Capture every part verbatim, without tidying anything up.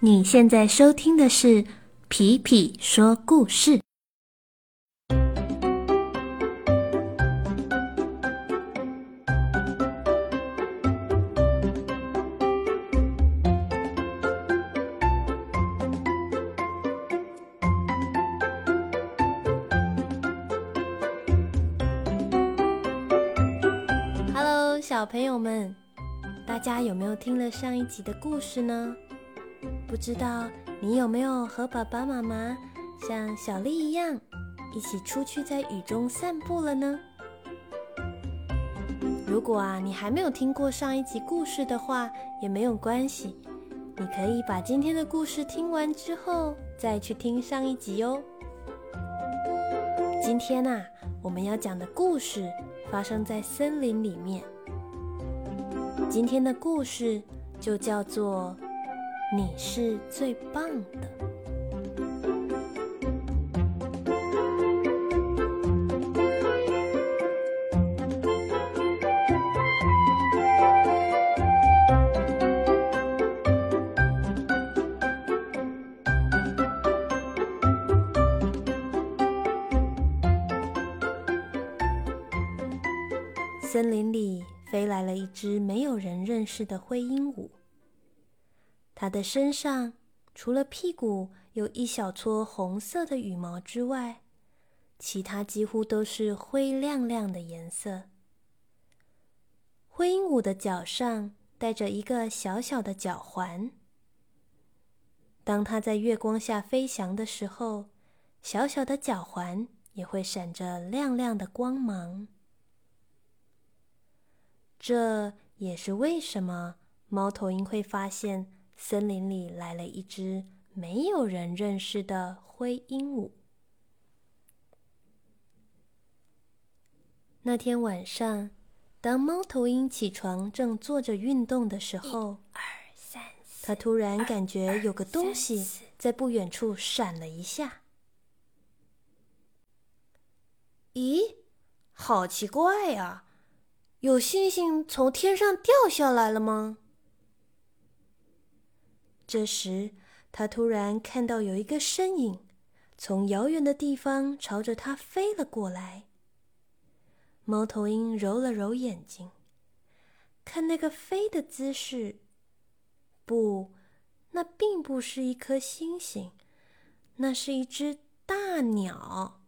你现在收听的是皮皮说故事。Hello， 小朋友们，大家有没有听了上一集的故事呢？不知道你有没有和爸爸妈妈像小丽一样一起出去在雨中散步了呢？如果啊你还没有听过上一集故事的话，也没有关系，你可以把今天的故事听完之后再去听上一集哦。今天啊我们要讲的故事发生在森林里面，今天的故事就叫做你是最棒的。森林里飞来了一只没有人认识的灰鹦鹉，它的身上除了屁股有一小撮红色的羽毛之外，其他几乎都是灰亮亮的颜色。灰鹦鹉的脚上带着一个小小的脚环，当它在月光下飞翔的时候，小小的脚环也会闪着亮亮的光芒。这也是为什么猫头鹰会发现森林里来了一只没有人认识的灰鹦鹉。那天晚上，当猫头鹰起床正做着运动的时候，它突然感觉有个东西在不远处闪了一下。咦，好奇怪啊，有星星从天上掉下来了吗？这时他突然看到有一个身影从遥远的地方朝着他飞了过来。猫头鹰揉了揉眼睛，看那个飞的姿势，不，那并不是一颗星星，那是一只大鸟。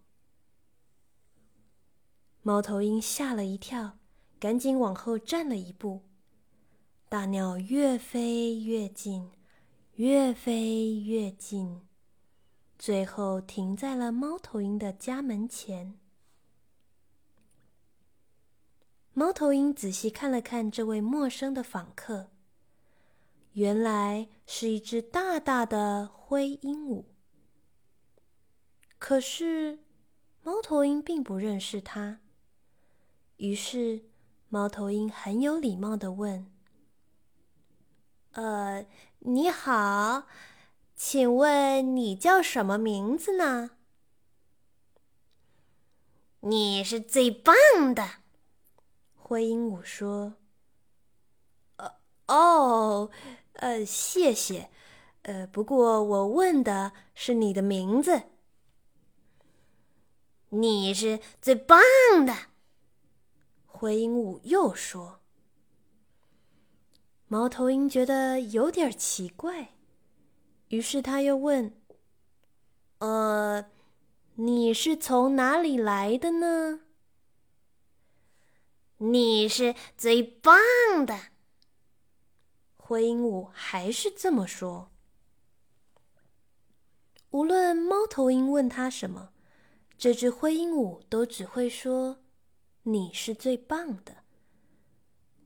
猫头鹰吓了一跳，赶紧往后站了一步。大鸟越飞越近，越飞越近，最后停在了猫头鹰的家门前。猫头鹰仔细看了看这位陌生的访客，原来是一只大大的灰鹦鹉。可是猫头鹰并不认识它，于是猫头鹰很有礼貌地问：呃，你好，请问你叫什么名字呢？你是最棒的，灰鹦鹉说。呃，哦，呃，谢谢，呃，不过我问的是你的名字。你是最棒的，灰鹦鹉又说。猫头鹰觉得有点奇怪，于是他又问：呃，你是从哪里来的呢？你是最棒的，灰鹦鹉还是这么说。无论猫头鹰问他什么，这只灰鹦鹉都只会说你是最棒的，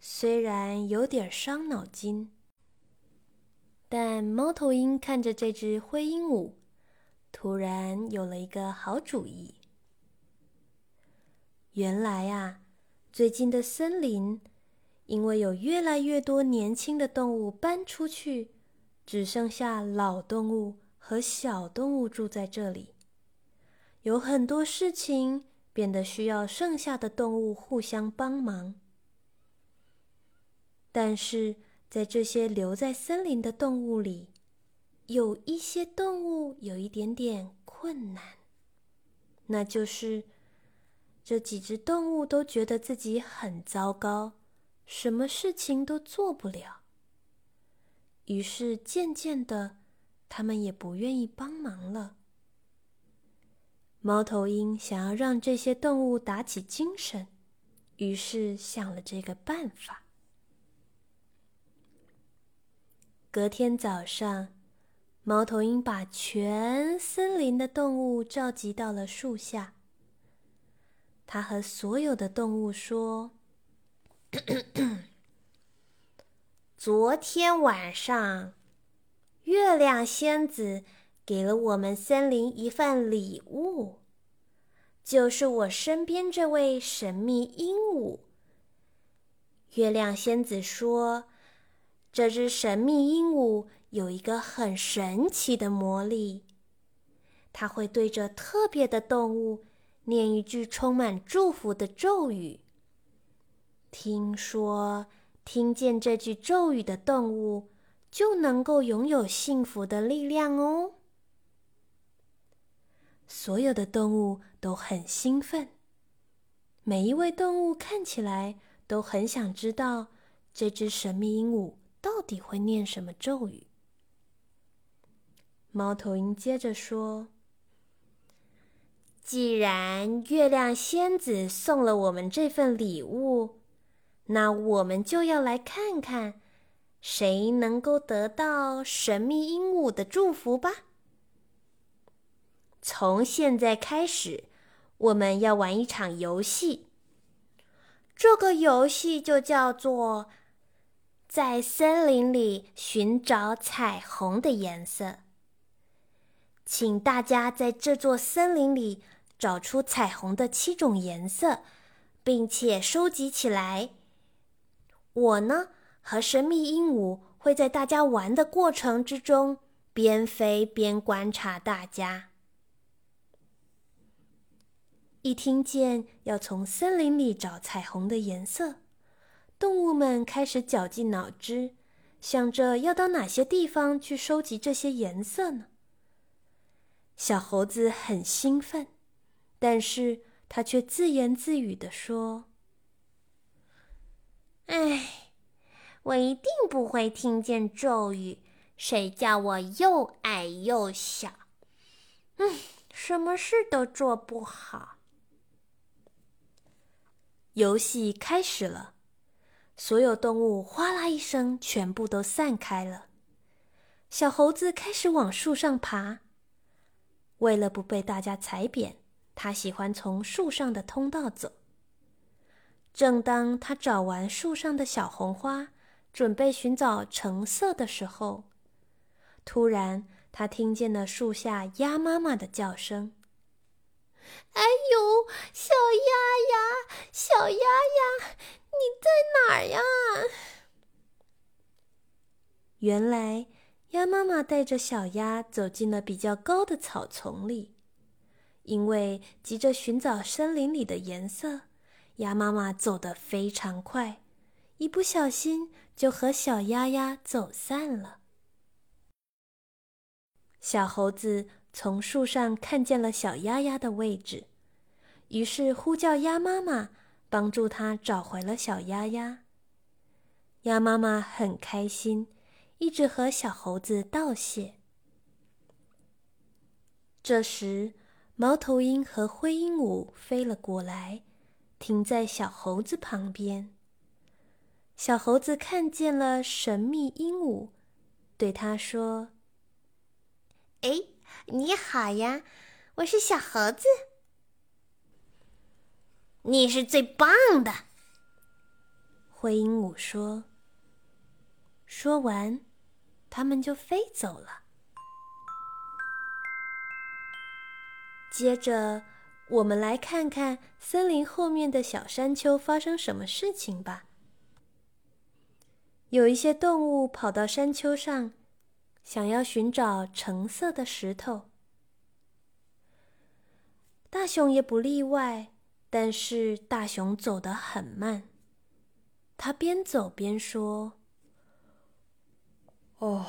虽然有点伤脑筋。但猫头鹰看着这只灰鹦鹉，突然有了一个好主意。原来啊，最近的森林因为有越来越多年轻的动物搬出去，只剩下老动物和小动物住在这里，有很多事情变得需要剩下的动物互相帮忙。但是在这些留在森林的动物里，有一些动物有一点点困难，那就是这几只动物都觉得自己很糟糕，什么事情都做不了。于是渐渐的，它们也不愿意帮忙了。猫头鹰想要让这些动物打起精神，于是想了这个办法。隔天早上，猫头鹰把全森林的动物召集到了树下。他和所有的动物说：昨天晚上，月亮仙子给了我们森林一份礼物，就是我身边这位神秘鹦鹉。月亮仙子说，这只神秘鹦鹉有一个很神奇的魔力，它会对着特别的动物念一句充满祝福的咒语。听说听见这句咒语的动物就能够拥有幸福的力量哦。所有的动物都很兴奋，每一位动物看起来都很想知道这只神秘鹦鹉到底会念什么咒语。猫头鹰接着说，既然月亮仙子送了我们这份礼物，那我们就要来看看谁能够得到神秘鹦鹉的祝福吧。从现在开始，我们要玩一场游戏，这个游戏就叫做在森林里寻找彩虹的颜色。请大家在这座森林里找出彩虹的七种颜色，并且收集起来。我呢，和神秘鹦鹉会在大家玩的过程之中，边飞边观察大家。一听见要从森林里找彩虹的颜色，动物们开始绞尽脑汁，想着要到哪些地方去收集这些颜色呢？小猴子很兴奋，但是他却自言自语地说，哎，我一定不会听见咒语，谁叫我又矮又小，嗯，什么事都做不好。游戏开始了，所有动物哗啦一声全部都散开了。小猴子开始往树上爬，为了不被大家踩扁，他喜欢从树上的通道走。正当他找完树上的小红花，准备寻找橙色的时候，突然他听见了树下鸭妈妈的叫声。哎呦，小鸭呀，小鸭呀，你在哪儿呀？原来鸭妈妈带着小鸭走进了比较高的草丛里，因为急着寻找森林里的颜色，鸭妈妈走得非常快，一不小心就和小鸭鸭走散了。小猴子从树上看见了小鸭鸭的位置，于是呼叫鸭妈妈帮助他找回了小鸭鸭。鸭妈妈很开心，一直和小猴子道谢。这时，猫头鹰和灰鹦鹉飞了过来，停在小猴子旁边。小猴子看见了神秘鹦鹉，对他说：“哎，你好呀，我是小猴子。”“你是最棒的。”灰鹦鹉说。说完，他们就飞走了。接着，我们来看看森林后面的小山丘发生什么事情吧。有一些动物跑到山丘上，想要寻找橙色的石头。大熊也不例外，但是大熊走得很慢。他边走边说，哦，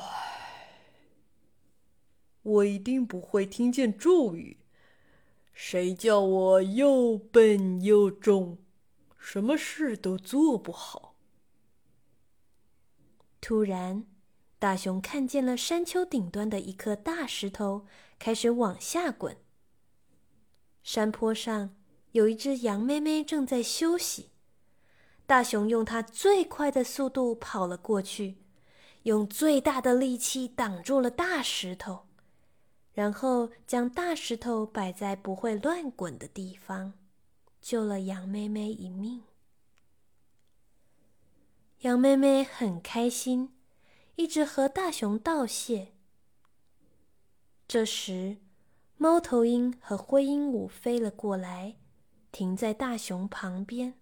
我一定不会听见咒语。谁叫我又笨又重，什么事都做不好。突然，大熊看见了山丘顶端的一颗大石头开始往下滚。山坡上有一只羊妹妹正在休息，大熊用它最快的速度跑了过去，用最大的力气挡住了大石头，然后将大石头摆在不会乱滚的地方，救了羊妹妹一命。羊妹妹很开心，一直和大熊道谢。这时，猫头鹰和灰鹦鹉飞了过来，停在大熊旁边。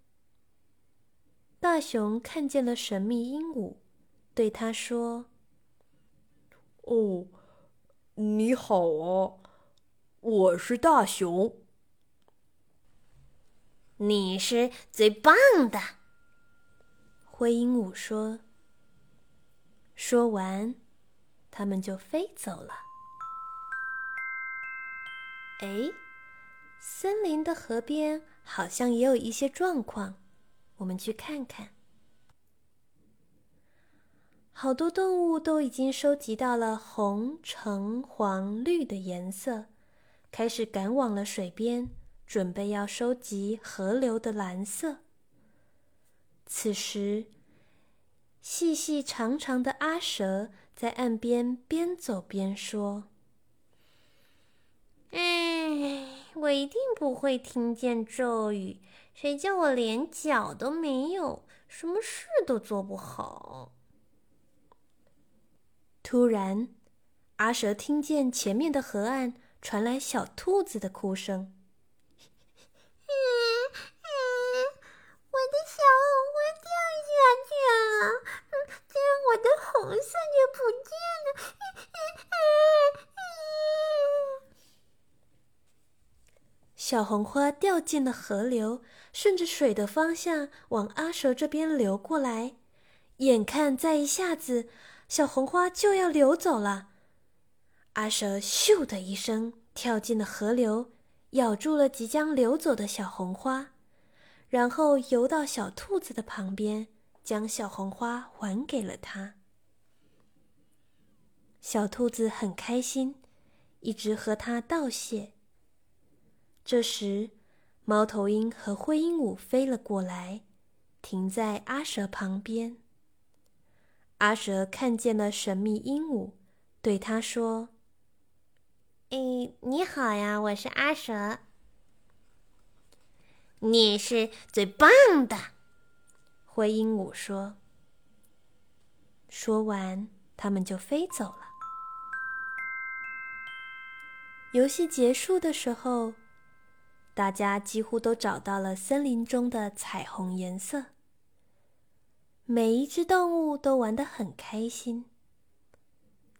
大熊看见了神秘鹦鹉，对他说：“哦，你好啊，我是大熊。”“你是最棒的。”灰鹦鹉说。说完，他们就飞走了。哎，森林的河边好像也有一些状况，我们去看看。好多动物都已经收集到了红、橙、黄、绿的颜色，开始赶往了水边，准备要收集河流的蓝色。此时，细细长长的阿蛇在岸边边走边说：“哎，我一定不会听见咒语，谁叫我连脚都没有，什么事都做不好。”突然，阿蛇听见前面的河岸传来小兔子的哭声。嗯嗯，我的小红花掉下去了，嗯，这样我的红色就不见了。嗯嗯嗯、小红花掉进了河流，顺着水的方向往阿蛇这边流过来，眼看再一下子，小红花就要流走了。阿蛇咻的一声跳进了河流，咬住了即将流走的小红花，然后游到小兔子的旁边，将小红花还给了它。小兔子很开心，一直和它道谢。这时，猫头鹰和灰鹦鹉飞了过来，停在阿蛇旁边。阿蛇看见了神秘鹦鹉，对他说：“诶，你好呀，我是阿蛇。”“你是最棒的。”灰鹦鹉说。说完，他们就飞走了。游戏结束的时候，大家几乎都找到了森林中的彩虹颜色。每一只动物都玩得很开心，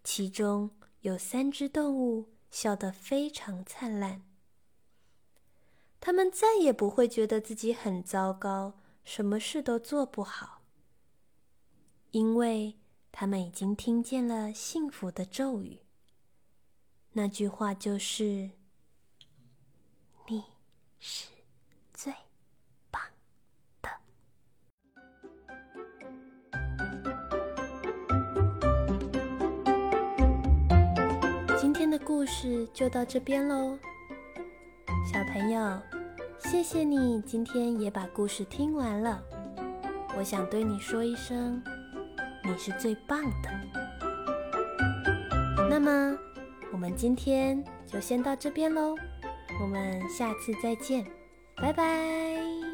其中有三只动物笑得非常灿烂。它们再也不会觉得自己很糟糕，什么事都做不好，因为它们已经听见了幸福的咒语。那句话就是：“你是最……”今天的故事就到这边咯。小朋友，谢谢你今天也把故事听完了，我想对你说一声，你是最棒的。那么我们今天就先到这边咯，我们下次再见，拜拜。